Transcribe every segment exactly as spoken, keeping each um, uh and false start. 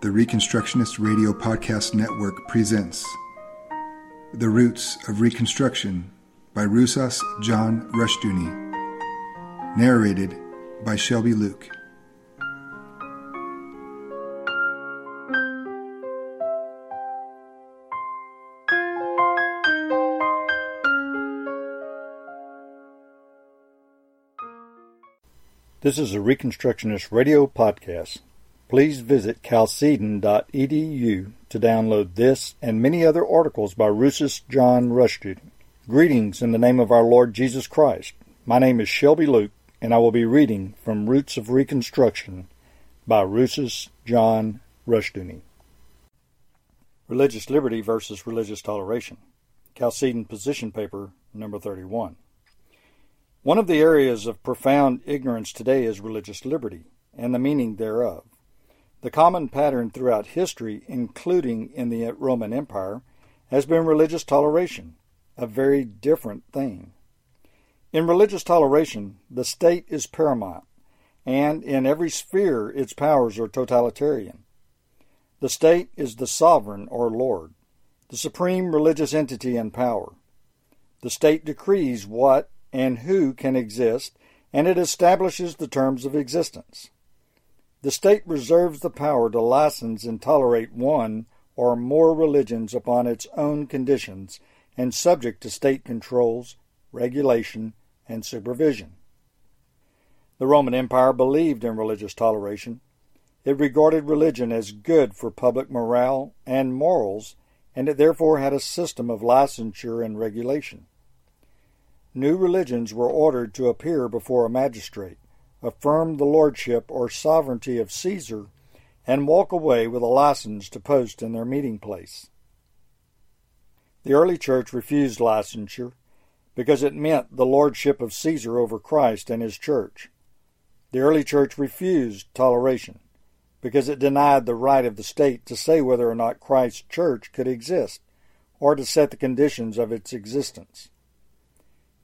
The Reconstructionist Radio Podcast Network presents The Roots of Reconstruction by Rousas John Rushdoony, narrated by Shelby Luke. This is a Reconstructionist Radio Podcast. Please visit Chalcedon dot e d u to download this and many other articles by Rousas John Rushdoony. Greetings in the name of our Lord Jesus Christ. My name is Shelby Luke, and I will be reading from Roots of Reconstruction by Rousas John Rushdoony. Religious Liberty versus Religious Toleration, Chalcedon Position Paper, number thirty-one. One of the areas of profound ignorance today is religious liberty and the meaning thereof. The common pattern throughout history, including in the Roman Empire, has been religious toleration, a very different thing. In religious toleration, the state is paramount, and in every sphere its powers are totalitarian. The state is the sovereign or lord, the supreme religious entity and power. The state decrees what and who can exist, and it establishes the terms of existence. The state reserves the power to license and tolerate one or more religions upon its own conditions and subject to state controls, regulation, and supervision. The Roman Empire believed in religious toleration. It regarded religion as good for public morale and morals, and it therefore had a system of licensure and regulation. New religions were ordered to appear before a magistrate, affirm the lordship or sovereignty of Caesar, and walk away with a license to post in their meeting place. The early church refused licensure because it meant the lordship of Caesar over Christ and his church. The early church refused toleration because it denied the right of the state to say whether or not Christ's church could exist or to set the conditions of its existence.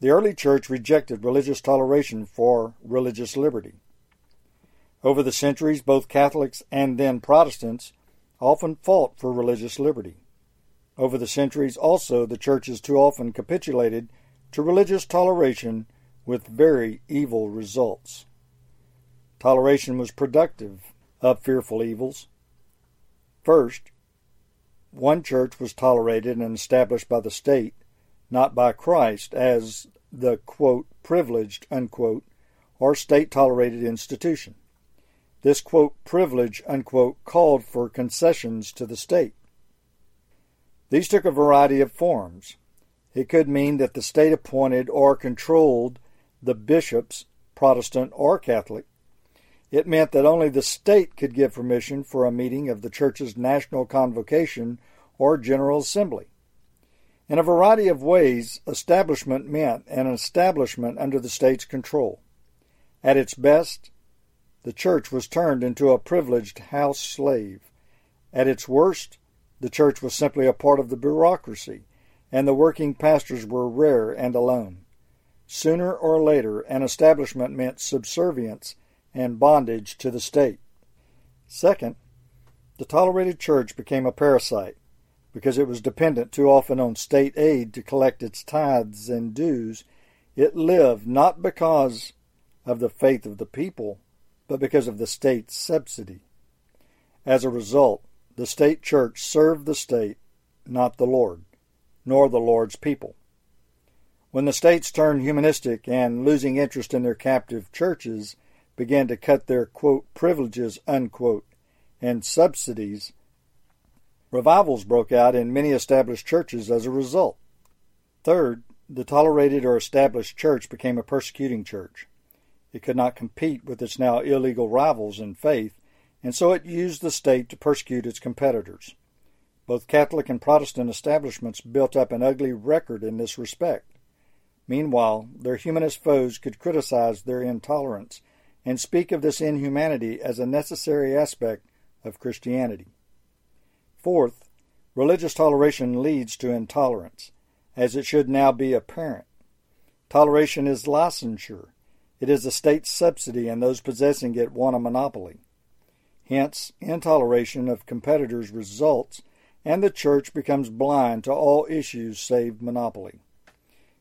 The early church rejected religious toleration for religious liberty. Over the centuries, both Catholics and then Protestants often fought for religious liberty. Over the centuries also, the churches too often capitulated to religious toleration with very evil results. Toleration was productive of fearful evils. First, one church was tolerated and established by the state, not by Christ, as the, quote, privileged, unquote, or state-tolerated institution. This, quote, privilege, unquote, called for concessions to the state. These took a variety of forms. It could mean that the state appointed or controlled the bishops, Protestant or Catholic. It meant that only the state could give permission for a meeting of the church's national convocation or general assembly. In a variety of ways, establishment meant an establishment under the state's control. At its best, the church was turned into a privileged house slave. At its worst, the church was simply a part of the bureaucracy, and the working pastors were rare and alone. Sooner or later, an establishment meant subservience and bondage to the state. Second, the tolerated church became a parasite, because it was dependent too often on state aid to collect its tithes and dues, it lived not because of the faith of the people, but because of the state subsidy. As a result, the state church served the state, not the Lord, nor the Lord's people. When the states turned humanistic and, losing interest in their captive churches, began to cut their, quote, privileges, unquote, and subsidies, revivals broke out in many established churches as a result. Third, the tolerated or established church became a persecuting church. It could not compete with its now illegal rivals in faith, and so it used the state to persecute its competitors. Both Catholic and Protestant establishments built up an ugly record in this respect. Meanwhile, their humanist foes could criticize their intolerance and speak of this inhumanity as a necessary aspect of Christianity. Fourth, religious toleration leads to intolerance, as it should now be apparent. Toleration is licensure. It is a state subsidy, and those possessing it want a monopoly. Hence, intoleration of competitors results, and the church becomes blind to all issues save monopoly.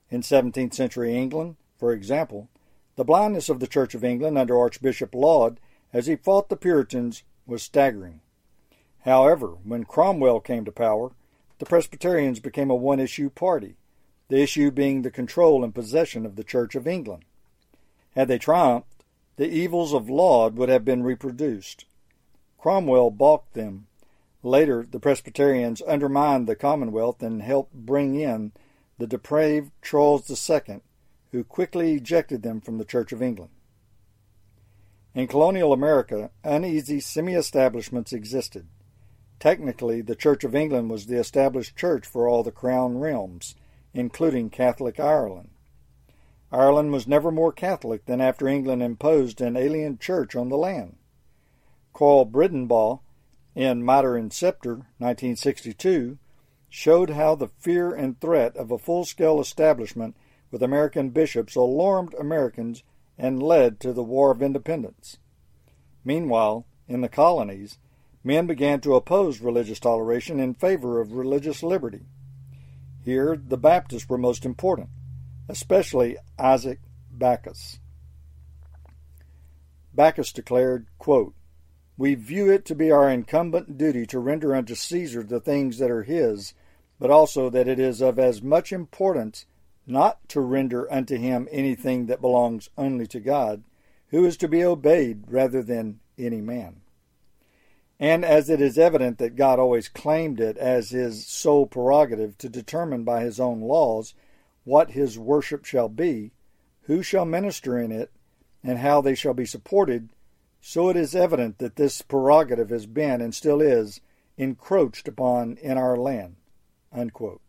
In seventeenth century England, for example, the blindness of the Church of England under Archbishop Laud as he fought the Puritans was staggering. However, when Cromwell came to power, the Presbyterians became a one-issue party, the issue being the control and possession of the Church of England. Had they triumphed, the evils of Laud would have been reproduced. Cromwell balked them. Later, the Presbyterians undermined the Commonwealth and helped bring in the depraved Charles the Second, who quickly ejected them from the Church of England. In colonial America, uneasy semi-establishments existed. Technically, the Church of England was the established church for all the Crown realms, including Catholic Ireland. Ireland was never more Catholic than after England imposed an alien church on the land. Karl Bredenbaugh, in Mitre and Scepter, nineteen sixty-two, showed how the fear and threat of a full-scale establishment with American bishops alarmed Americans and led to the War of Independence. Meanwhile, in the colonies, men began to oppose religious toleration in favor of religious liberty. Here, the Baptists were most important, especially Isaac Backus. Backus declared, quote, "We view it to be our incumbent duty to render unto Caesar the things that are his, but also that it is of as much importance not to render unto him anything that belongs only to God, who is to be obeyed rather than any man. And as it is evident that God always claimed it as his sole prerogative to determine by his own laws what his worship shall be, who shall minister in it, and how they shall be supported, so it is evident that this prerogative has been, and still is, encroached upon in our land." Unquote.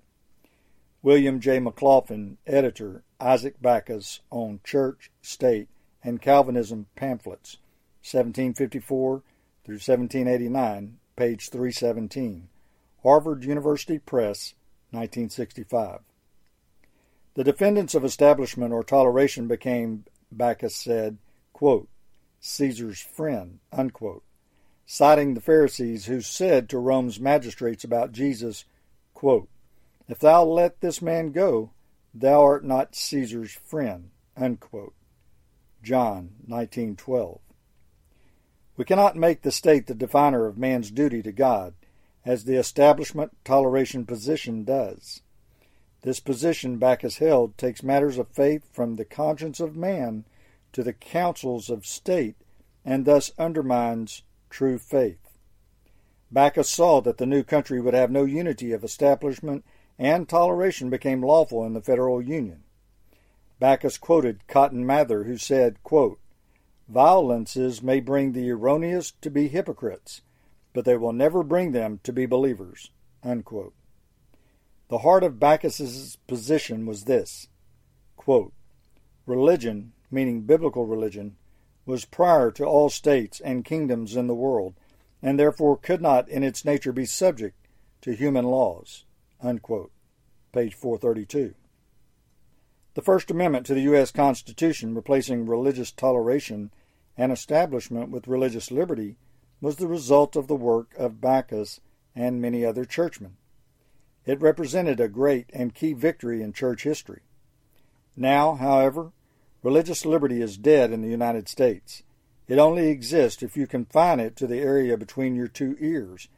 William J. McLaughlin, editor, Isaac Backus on Church, State, and Calvinism Pamphlets, seventeen fifty-four through seventeen eighty-nine, page three seventeen, Harvard University Press, nineteen sixty-five. The defendants of establishment or toleration became, Backus said, quote, "Caesar's friend," unquote, citing the Pharisees who said to Rome's magistrates about Jesus, quote, "If thou let this man go, thou art not Caesar's friend," unquote. John nineteen twelve. We cannot make the state the definer of man's duty to God, as the establishment toleration position does. This position Backus held takes matters of faith from the conscience of man to the councils of state, and thus undermines true faith. Backus saw that the new country would have no unity if establishment and toleration became lawful in the Federal Union. Backus quoted Cotton Mather, who said, quote, "Violences may bring the erroneous to be hypocrites, but they will never bring them to be believers," unquote. The heart of Backus's position was this, quote, "Religion, meaning biblical religion, was prior to all states and kingdoms in the world, and therefore could not in its nature be subject to human laws," unquote. Page four thirty-two. The First Amendment to the U S Constitution, replacing religious toleration and establishment with religious liberty, was the result of the work of Backus and many other churchmen. It represented a great and key victory in church history. Now, however, religious liberty is dead in the United States. It only exists if you confine it to the area between your two ears.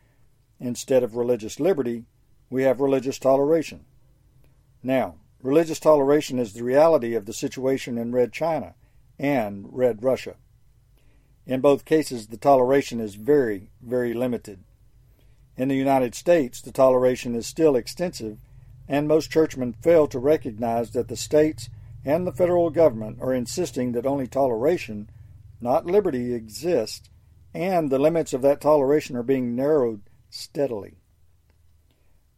Instead of religious liberty, we have religious toleration. Now, religious toleration is the reality of the situation in Red China and Red Russia. In both cases, the toleration is very, very limited. In the United States, the toleration is still extensive, and most churchmen fail to recognize that the states and the federal government are insisting that only toleration, not liberty, exists, and the limits of that toleration are being narrowed steadily.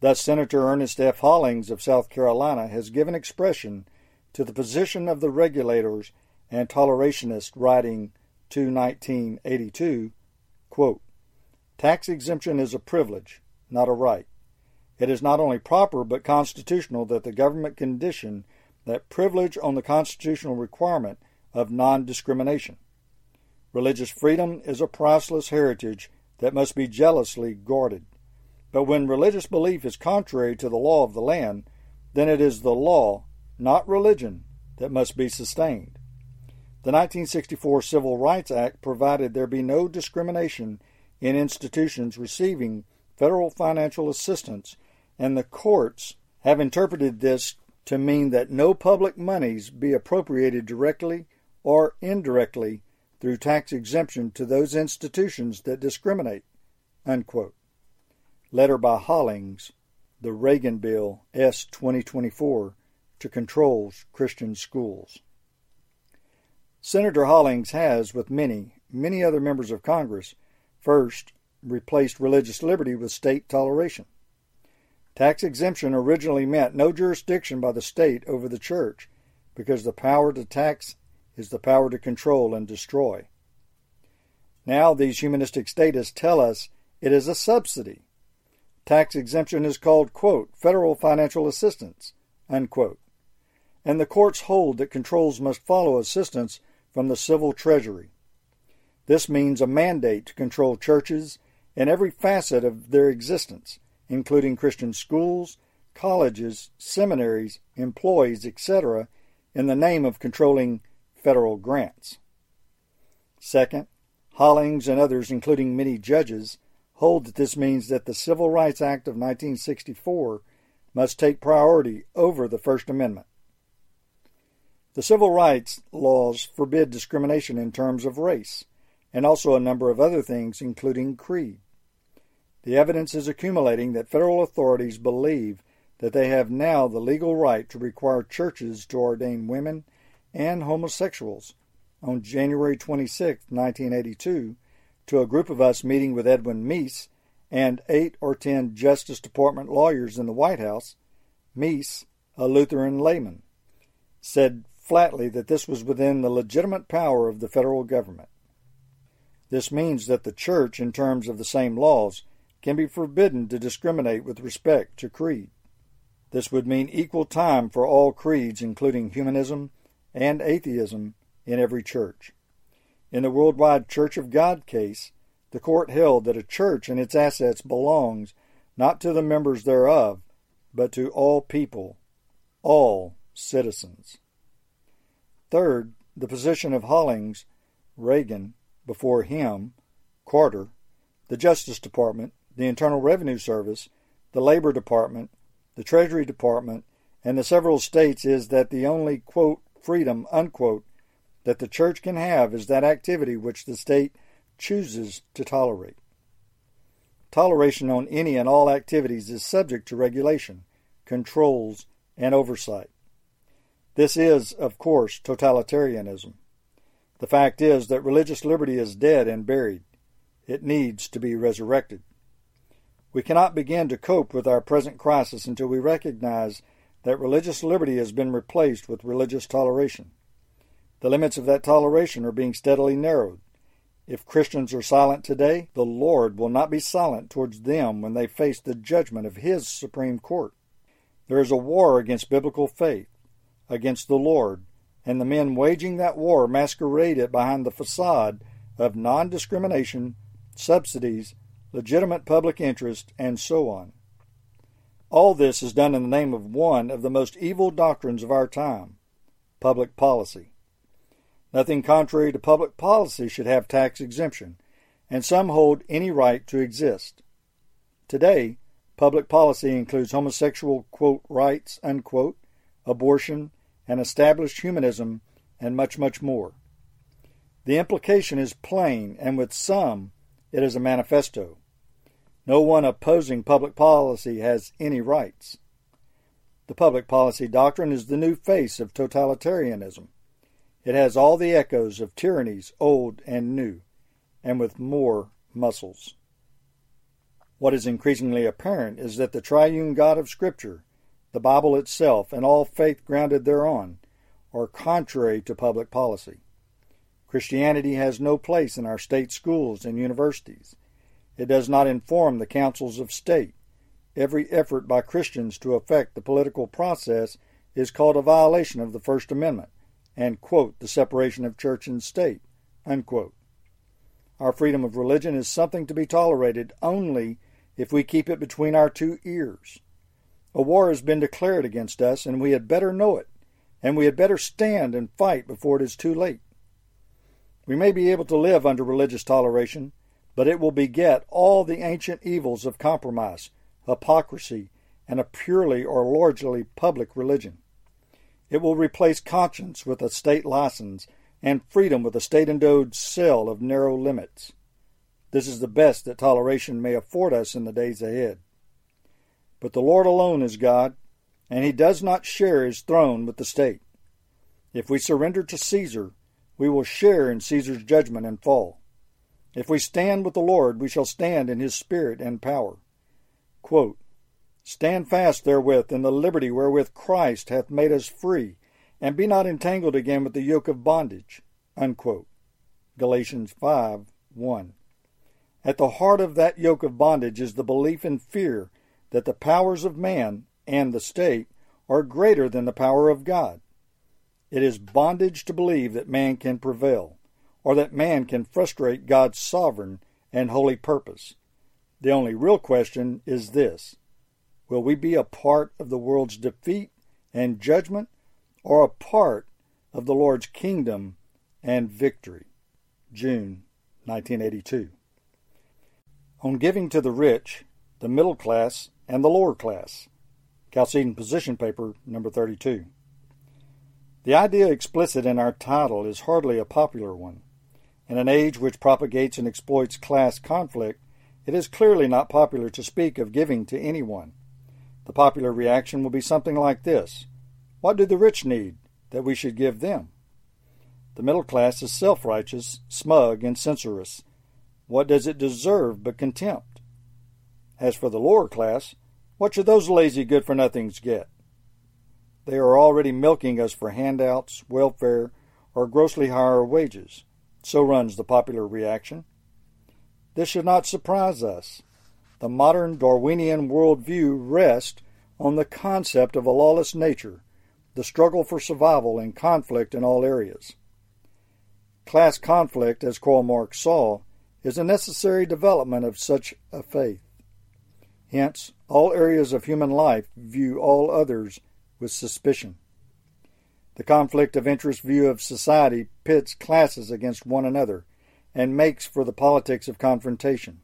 Thus, Senator Ernest F. Hollings of South Carolina has given expression to the position of the regulators and tolerationists, writing to nineteen eighty-two, quote, "Tax exemption is a privilege, not a right. It is not only proper but constitutional that the government condition that privilege on the constitutional requirement of non-discrimination. Religious freedom is a priceless heritage that must be jealously guarded. But when religious belief is contrary to the law of the land, then it is the law, not religion, that must be sustained. The nineteen sixty-four Civil Rights Act provided there be no discrimination in institutions receiving federal financial assistance, and the courts have interpreted this to mean that no public monies be appropriated directly or indirectly through tax exemption to those institutions that discriminate," unquote. Letter by Hollings, the Reagan Bill S twenty twenty-four, to controls Christian schools. Senator Hollings has, with many, many other members of Congress, first, replaced religious liberty with state toleration. Tax exemption originally meant no jurisdiction by the state over the church, because the power to tax is the power to control and destroy. Now these humanistic statists tell us it is a subsidy. Tax exemption is called, quote, "federal financial assistance," unquote. And the courts hold that controls must follow assistance from the civil treasury. This means a mandate to control churches in every facet of their existence, including Christian schools, colleges, seminaries, employees, et cetera, in the name of controlling federal grants. Second, Hollings and others, including many judges, hold that this means that the Civil Rights Act of nineteen sixty-four must take priority over the First Amendment. The civil rights laws forbid discrimination in terms of race, and also a number of other things, including creed. The evidence is accumulating that federal authorities believe that they have now the legal right to require churches to ordain women and homosexuals. On January twenty-sixth, nineteen eighty-two, to a group of us meeting with Edwin Meese and eight or ten Justice Department lawyers in the White House, Meese, a Lutheran layman, said flatly that this was within the legitimate power of the federal government. This means that the church, in terms of the same laws, can be forbidden to discriminate with respect to creed. This would mean equal time for all creeds, including humanism and atheism, in every church. In the Worldwide Church of God case, the court held that a church and its assets belongs not to the members thereof, but to all people, all citizens. Third, the position of Hollings, Reagan, before him, Carter, the Justice Department, the Internal Revenue Service, the Labor Department, the Treasury Department, and the several states is that the only, quote, freedom, unquote, that the church can have is that activity which the state chooses to tolerate. Toleration on any and all activities is subject to regulation, controls, and oversight. This is, of course, totalitarianism. The fact is that religious liberty is dead and buried. It needs to be resurrected. We cannot begin to cope with our present crisis until we recognize that religious liberty has been replaced with religious toleration. The limits of that toleration are being steadily narrowed. If Christians are silent today, the Lord will not be silent towards them when they face the judgment of His Supreme Court. There is a war against biblical faith, against the Lord, and the men waging that war masquerade it behind the facade of non-discrimination, subsidies, legitimate public interest, and so on. All this is done in the name of one of the most evil doctrines of our time, public policy. Nothing contrary to public policy should have tax exemption, and some hold any right to exist. Today, public policy includes homosexual, quote, rights, unquote, abortion, and established humanism, and much, much more. The implication is plain, and with some, it is a manifesto. No one opposing public policy has any rights. The public policy doctrine is the new face of totalitarianism. It has all the echoes of tyrannies old and new, and with more muscles. What is increasingly apparent is that the triune God of Scripture, the Bible itself, and all faith grounded thereon, are contrary to public policy. Christianity has no place in our state schools and universities. It does not inform the councils of state. Every effort by Christians to affect the political process is called a violation of the First Amendment and, quote, the separation of church and state, unquote. Our freedom of religion is something to be tolerated only if we keep it between our two ears. A war has been declared against us, and we had better know it, and we had better stand and fight before it is too late. We may be able to live under religious toleration, but it will beget all the ancient evils of compromise, hypocrisy, and a purely or largely public religion. It will replace conscience with a state license and freedom with a state-endowed cell of narrow limits. This is the best that toleration may afford us in the days ahead. But the Lord alone is God, and He does not share His throne with the state. If we surrender to Caesar, we will share in Caesar's judgment and fall. If we stand with the Lord, we shall stand in His spirit and power. Quote, stand fast therewith in the liberty wherewith Christ hath made us free, and be not entangled again with the yoke of bondage. Unquote. Galatians five one. At the heart of that yoke of bondage is the belief and fear that the powers of man and the state are greater than the power of God. It is bondage to believe that man can prevail, or that man can frustrate God's sovereign and holy purpose. The only real question is this: will we be a part of the world's defeat and judgment, or a part of the Lord's kingdom and victory? June nineteen eighty-two. On giving to the rich, the middle class, and the lower class. Chalcedon Position Paper, number thirty-two. The idea explicit in our title is hardly a popular one. In an age which propagates and exploits class conflict, it is clearly not popular to speak of giving to anyone. The popular reaction will be something like this: what do the rich need that we should give them? The middle class is self-righteous, smug, and censorious. What does it deserve but contempt? As for the lower class, what should those lazy good-for-nothings get? They are already milking us for handouts, welfare, or grossly higher wages. So runs the popular reaction. This should not surprise us. The modern Darwinian worldview rests on the concept of a lawless nature, the struggle for survival and conflict in all areas. Class conflict, as Karl Marx saw, is a necessary development of such a faith. Hence, all areas of human life view all others with suspicion. The conflict of interest view of society pits classes against one another and makes for the politics of confrontation.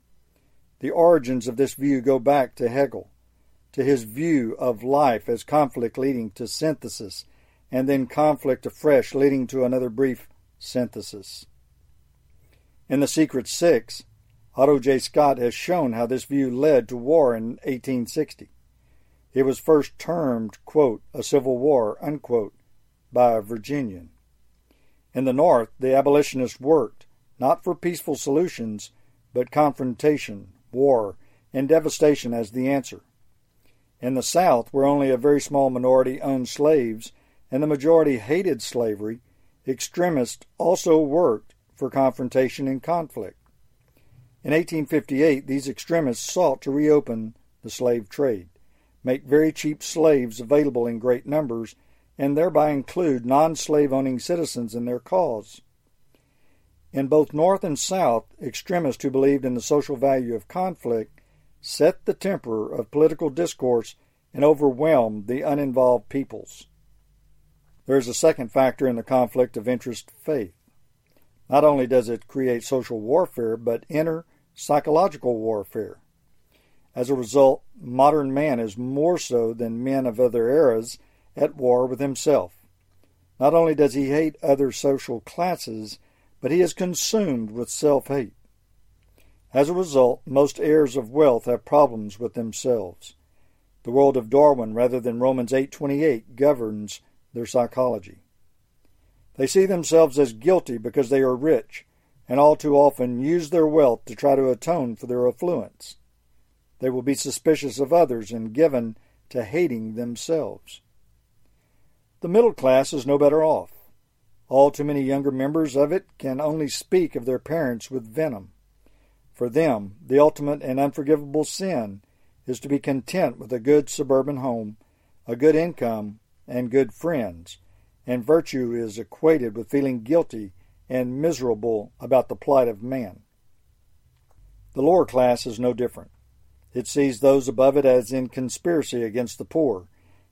The origins of this view go back to Hegel, to his view of life as conflict leading to synthesis, and then conflict afresh leading to another brief synthesis. In The Secret Six, Otto J. Scott has shown how this view led to war in eighteen sixty. It was first termed, quote, a civil war, unquote, by a Virginian. In the North, the abolitionists worked, not for peaceful solutions, but confrontation, war, and devastation as the answer. In the South, where only a very small minority owned slaves, and the majority hated slavery, extremists also worked for confrontation and conflict. In eighteen fifty-eight, these extremists sought to reopen the slave trade, make very cheap slaves available in great numbers, and thereby include non-slave-owning citizens in their cause. In both North and South, extremists who believed in the social value of conflict set the temper of political discourse and overwhelmed the uninvolved peoples. There is a second factor in the conflict of interest: faith. Not only does it create social warfare, but inner psychological warfare. As a result, modern man is more so than men of other eras at war with himself. Not only does he hate other social classes, but he is consumed with self-hate. As a result, most heirs of wealth have problems with themselves. The world of Darwin, rather than Romans eight twenty-eight, governs their psychology. They see themselves as guilty because they are rich, and all too often use their wealth to try to atone for their affluence. They will be suspicious of others and given to hating themselves. The middle class is no better off. All too many younger members of it can only speak of their parents with venom. For them, the ultimate and unforgivable sin is to be content with a good suburban home, a good income, and good friends, and virtue is equated with feeling guilty and miserable about the plight of man. The lower class is no different. It sees those above it as in conspiracy against the poor,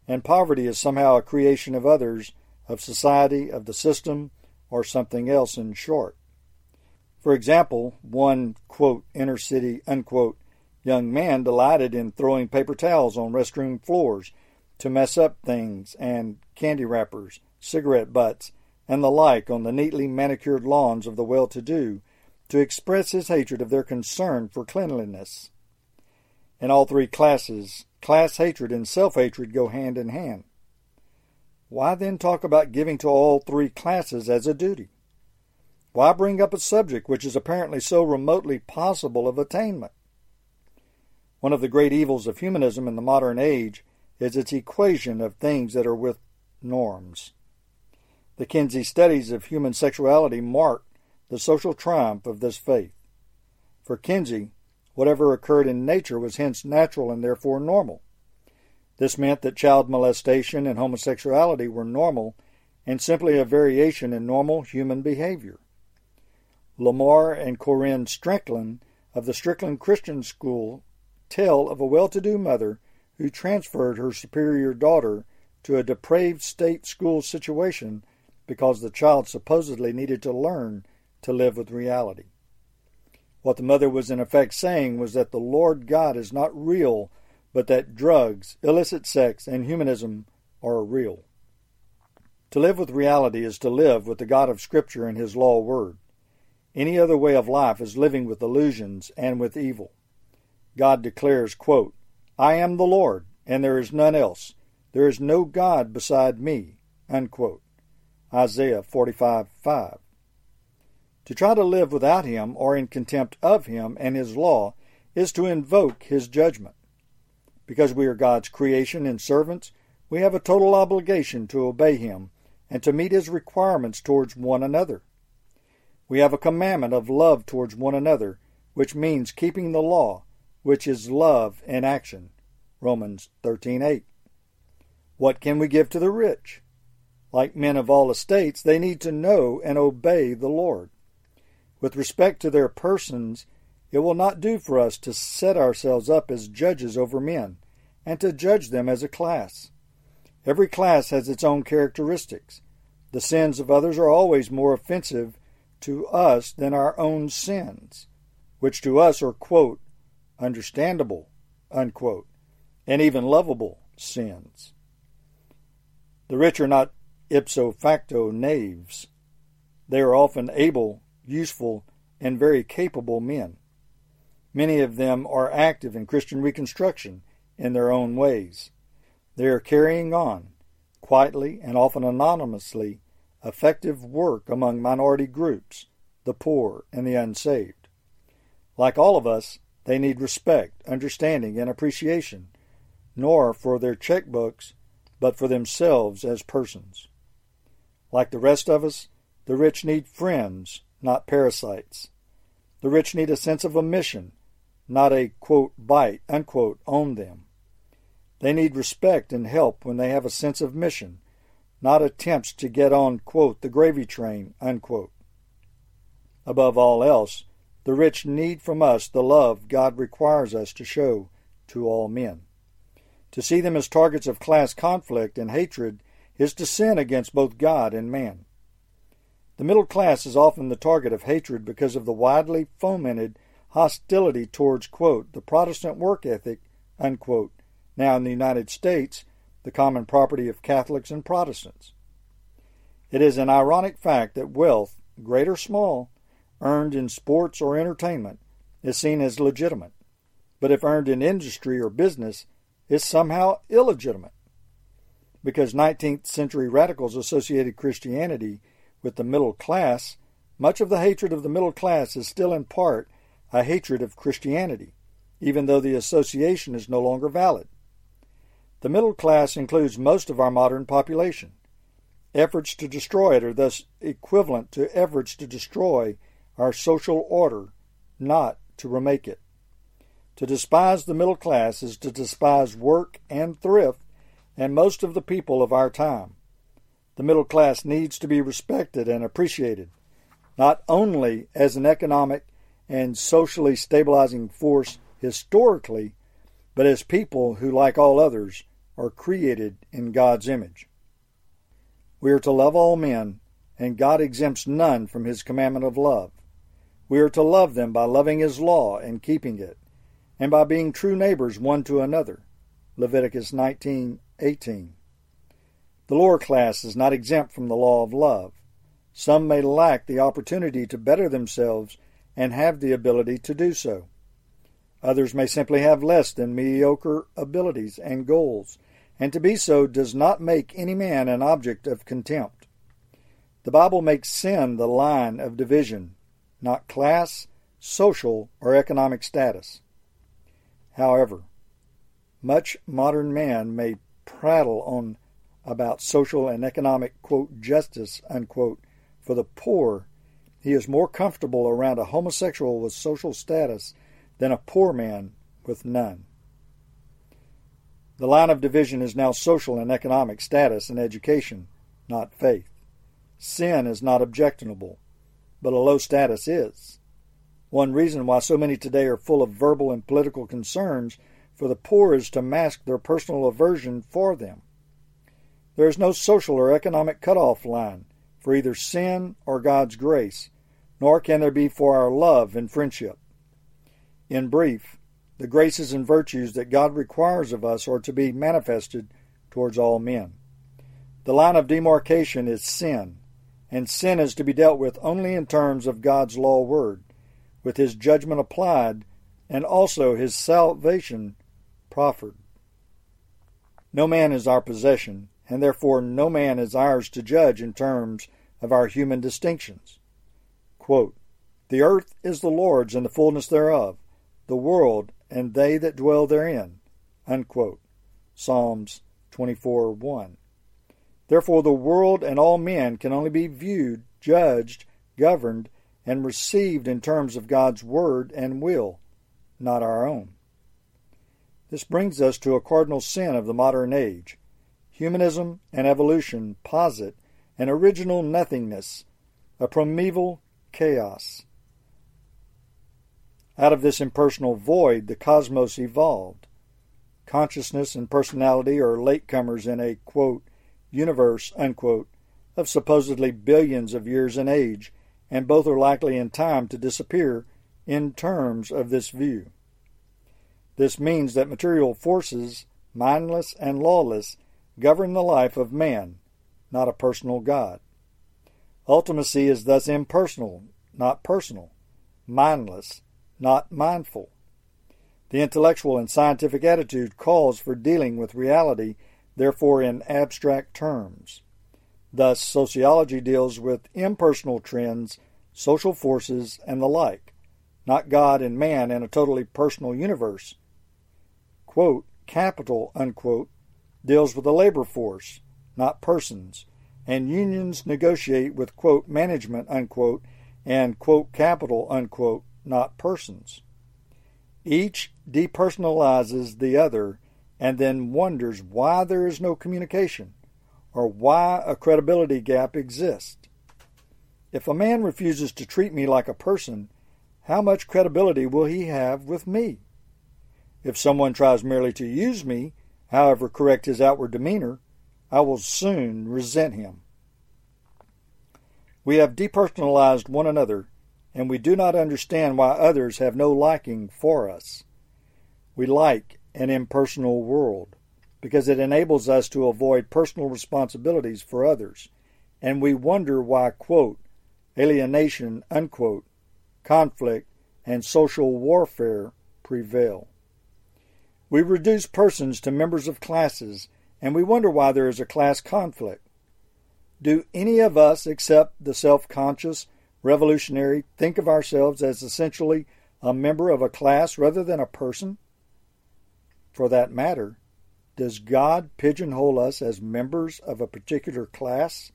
and poverty is somehow a creation of others, of society, of the system, or something else in short. For example, one, quote, inner city, unquote, young man delighted in throwing paper towels on restroom floors to mess up things and candy wrappers, cigarette butts, and the like on the neatly manicured lawns of the well-to-do to express his hatred of their concern for cleanliness. In all three classes, class hatred and self-hatred go hand in hand. Why then talk about giving to all three classes as a duty? Why bring up a subject which is apparently so remotely possible of attainment? One of the great evils of humanism in the modern age is its equation of things that are with norms. The Kinsey studies of human sexuality mark the social triumph of this faith. For Kinsey, whatever occurred in nature was hence natural and therefore normal. This meant that child molestation and homosexuality were normal and simply a variation in normal human behavior. Lamar and Corinne Strickland of the Strickland Christian School tell of a well-to-do mother who transferred her superior daughter to a depraved state school situation because the child supposedly needed to learn to live with reality. What the mother was in effect saying was that the Lord God is not real, but that drugs, illicit sex, and humanism are real. To live with reality is to live with the God of Scripture and His law word. Any other way of life is living with illusions and with evil. God declares, quote, I am the Lord, and there is none else. There is no God beside me, unquote. Isaiah forty-five five. To try to live without Him or in contempt of Him and His law is to invoke His judgment. Because we are God's creation and servants, we have a total obligation to obey Him and to meet His requirements towards one another. We have a commandment of love towards one another, which means keeping the law, which is love in action, Romans thirteen eight. What can we give to the rich? Like men of all estates, they need to know and obey the Lord. With respect to their persons, it will not do for us to set ourselves up as judges over men, and to judge them as a class. Every class has its own characteristics. The sins of others are always more offensive to us than our own sins, which to us are, quote, understandable, unquote, and even lovable sins. The rich are not ipso facto knaves. They are often able, useful, and very capable men. Many of them are active in Christian Reconstruction in their own ways. They are carrying on, quietly and often anonymously, effective work among minority groups, the poor and the unsaved. Like all of us, they need respect, understanding, and appreciation, nor for their checkbooks, but for themselves as persons. Like the rest of us, the rich need friends, not parasites. The rich need a sense of a mission, not a, quote, bite, unquote, on them. They need respect and help when they have a sense of mission, not attempts to get on, quote, the gravy train, unquote. Above all else, the rich need from us the love God requires us to show to all men. To see them as targets of class conflict and hatred is to sin against both God and man. The middle class is often the target of hatred because of the widely fomented hostility towards, quote, the Protestant work ethic, unquote, now in the United States, the common property of Catholics and Protestants. It is an ironic fact that wealth, great or small, earned in sports or entertainment, is seen as legitimate, but if earned in industry or business, is somehow illegitimate, because nineteenth century radicals associated Christianity with the middle class. Much of the hatred of the middle class is still in part a hatred of Christianity, even though the association is no longer valid. The middle class includes most of our modern population. Efforts to destroy it are thus equivalent to efforts to destroy our social order, not to remake it. To despise the middle class is to despise work and thrift and most of the people of our time. The middle class needs to be respected and appreciated, not only as an economic and socially stabilizing force historically, but as people who, like all others, are created in God's image. We are to love all men, and God exempts none from his commandment of love. We are to love them by loving his law and keeping it, and by being true neighbors one to another. Leviticus nineteen eighteen. The lower class is not exempt from the law of love. Some may lack the opportunity to better themselves and have the ability to do so. Others may simply have less than mediocre abilities and goals, and to be so does not make any man an object of contempt. The Bible makes sin the line of division, not class, social, or economic status. However, much modern man may prattle on about social and economic, quote, justice, unquote, for the poor. He is more comfortable around a homosexual with social status than a poor man with none. The line of division is now social and economic status and education, not faith. Sin is not objectionable, but a low status is. One reason why so many today are full of verbal and political concerns for the poor is to mask their personal aversion for them. There is no social or economic cutoff line for either sin or God's grace, nor can there be for our love and friendship. In brief, the graces and virtues that God requires of us are to be manifested towards all men. The line of demarcation is sin, and sin is to be dealt with only in terms of God's law word, with his judgment applied and also his salvation proffered. No man is our possession, and therefore no man is ours to judge in terms of our human distinctions. Quote, the earth is the Lord's and the fullness thereof, the world and they that dwell therein, unquote. Psalms twenty-four one. Therefore the world and all men can only be viewed, judged, governed, and received in terms of God's word and will, not our own. This brings us to a cardinal sin of the modern age. Humanism and evolution posit an original nothingness, a primeval chaos. Out of this impersonal void, the cosmos evolved. Consciousness and personality are latecomers in a, quote, universe, unquote, of supposedly billions of years in age, and both are likely in time to disappear in terms of this view. This means that material forces, mindless and lawless, govern the life of man, not a personal God. Ultimacy is thus impersonal, not personal, mindless, not mindful. The intellectual and scientific attitude calls for dealing with reality, therefore in abstract terms. Thus, sociology deals with impersonal trends, social forces, and the like, not God and man in a totally personal universe. Quote, capital, unquote, deals with the labor force, not persons, and unions negotiate with, quote, management, unquote, and, quote, capital, unquote, not persons. Each depersonalizes the other and then wonders why there is no communication, or why a credibility gap exists. If a man refuses to treat me like a person, how much credibility will he have with me? If someone tries merely to use me, however correct his outward demeanor, I will soon resent him. We have depersonalized one another, and we do not understand why others have no liking for us. We like an impersonal world because it enables us to avoid personal responsibilities for others, and we wonder why, quote, alienation, unquote, conflict, and social warfare prevail. We reduce persons to members of classes, and we wonder why there is a class conflict. Do any of us, except the self-conscious revolutionary, think of ourselves as essentially a member of a class rather than a person? For that matter, does God pigeonhole us as members of a particular class,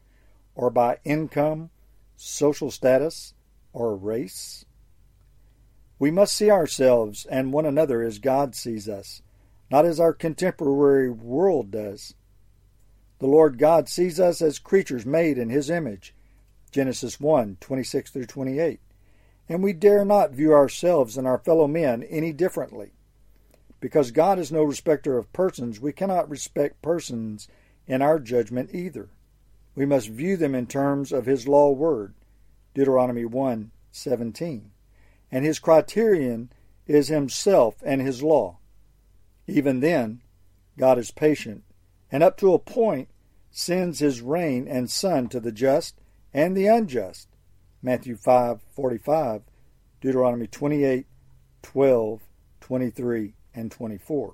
or by income, social status, or race? We must see ourselves and one another as God sees us, not as our contemporary world does. The Lord God sees us as creatures made in His image, Genesis one, twenty-six through twenty-eight, and we dare not view ourselves and our fellow men any differently. Because God is no respecter of persons, we cannot respect persons in our judgment either. We must view them in terms of His law word, Deuteronomy one, seventeen, and His criterion is Himself and His law. Even then, God is patient, and up to a point sends His rain and sun to the just and the unjust, Matthew five forty-five, Deuteronomy twenty-eight twelve, twenty-three, and twenty-four.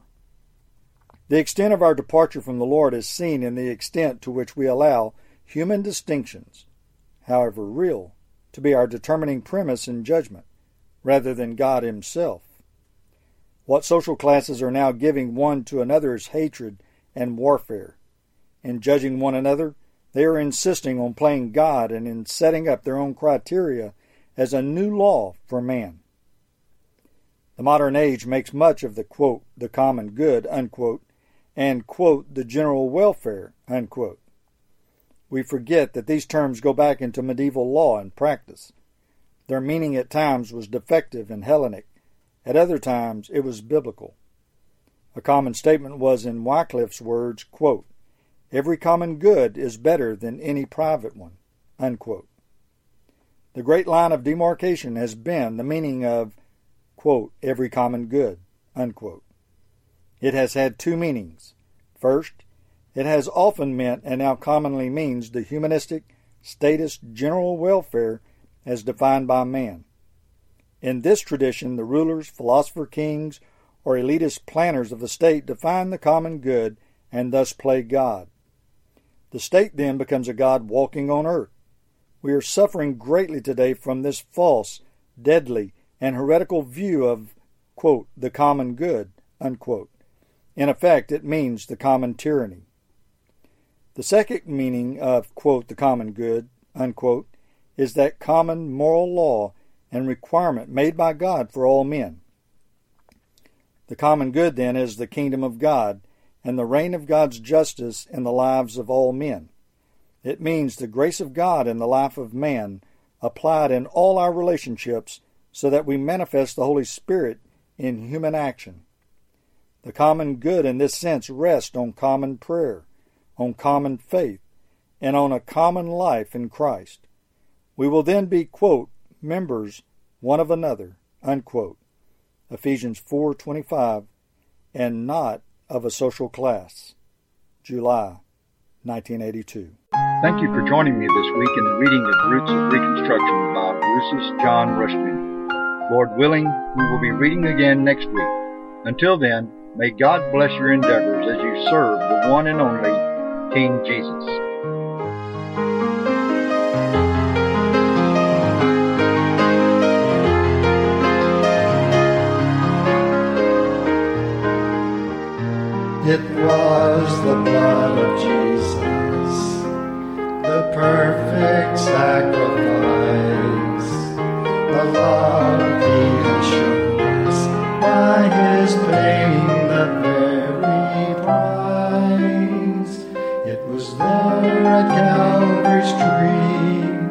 The extent of our departure from the Lord is seen in the extent to which we allow human distinctions, however real, to be our determining premise in judgment, rather than God Himself. What social classes are now giving one to another is hatred and warfare. In judging one another, they are insisting on playing God and in setting up their own criteria as a new law for man. The modern age makes much of the, quote, the common good, unquote, and, quote, the general welfare, unquote. We forget that these terms go back into medieval law and practice. Their meaning at times was defective and Hellenic. At other times, it was biblical. A common statement was, in Wycliffe's words, quote, every common good is better than any private one, unquote. The great line of demarcation has been the meaning of, quote, every common good, unquote. It has had two meanings. First, it has often meant and now commonly means the humanistic, statist, general welfare as defined by man. In this tradition, the rulers, philosopher kings, or elitist planners of the state define the common good and thus play God. The state then becomes a God walking on earth. We are suffering greatly today from this false, deadly, and heretical view of, quote, the common good, unquote. In effect, it means the common tyranny. The second meaning of, quote, the common good, unquote, is that common moral law and requirement made by God for all men. The common good, then, is the kingdom of God and the reign of God's justice in the lives of all men. It means the grace of God in the life of man applied in all our relationships, so that we manifest the Holy Spirit in human action. The common good in this sense rests on common prayer, on common faith, and on a common life in Christ. We will then be, quote, members one of another, unquote, Ephesians four twenty-five, and not of a social class, July nineteen eighty-two. Thank you for joining me this week in the reading of Roots of Reconstruction by Rousas John Rushdoony. Lord willing, we will be reading again next week. Until then, may God bless your endeavors as you serve the one and only King Jesus. It was the blood of Jesus, the perfect sacrifice, the love by His paying the very price. It was there at Calvary's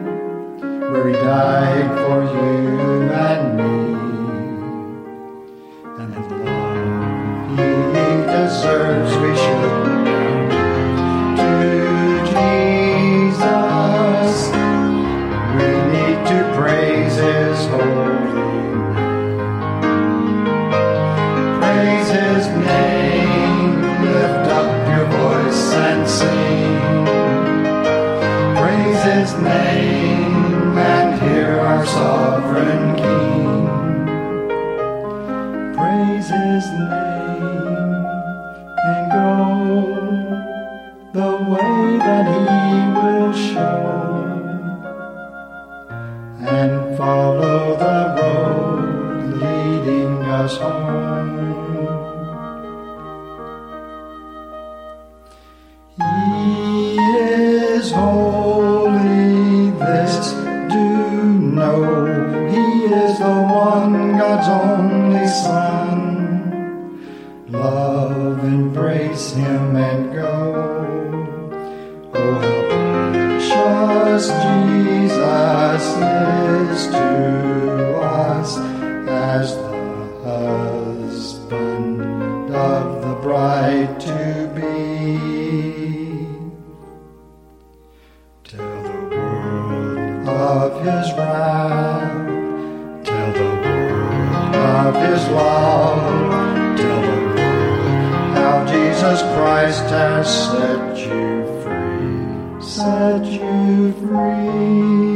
tree, where He died for you and me, and the love He deserves. Set you free.